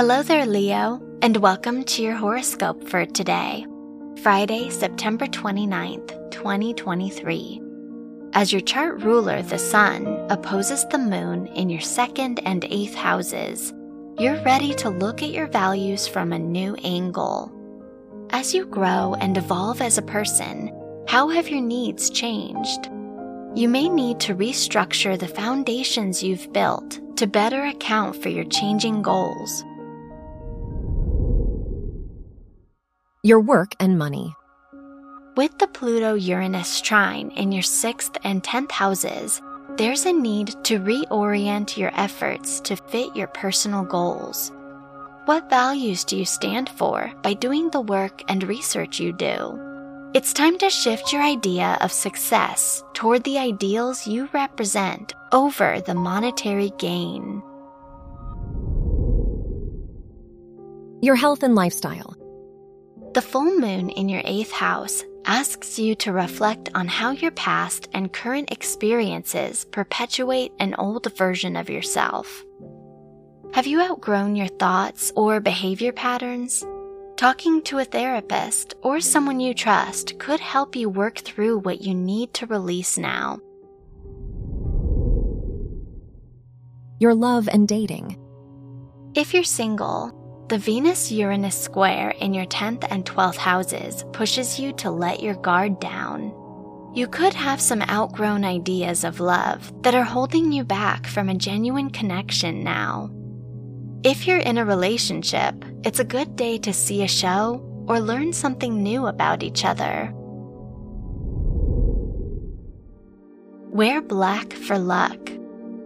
Hello there, Leo, and welcome to your horoscope for today, Friday, September 29th, 2023. As your chart ruler, the sun, opposes the moon in your second and eighth houses, you're ready to look at your values from a new angle. As you grow and evolve as a person, how have your needs changed? You may need to restructure the foundations you've built to better account for your changing goals. Your work and money. With the Pluto-Uranus trine in your 6th and 10th houses, there's a need to reorient your efforts to fit your personal goals. What values do you stand for by doing the work and research you do? It's time to shift your idea of success toward the ideals you represent over the monetary gain. Your health and lifestyle. The full moon in your 8th house asks you to reflect on how your past and current experiences perpetuate an old version of yourself. Have you outgrown your thoughts or behavior patterns? Talking to a therapist or someone you trust could help you work through what you need to release now. Your love and dating. If you're single, the Venus-Uranus square in your 10th and 12th houses pushes you to let your guard down. You could have some outgrown ideas of love that are holding you back from a genuine connection now. If you're in a relationship, it's a good day to see a show or learn something new about each other. Wear black for luck.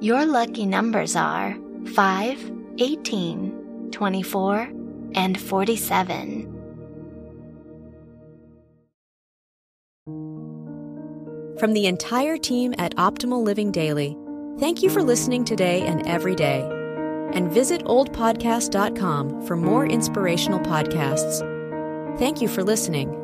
Your lucky numbers are 5, 18, 24, and 47. From the entire team at Optimal Living Daily, thank you for listening today and every day. And visit oldpodcast.com for more inspirational podcasts. Thank you for listening.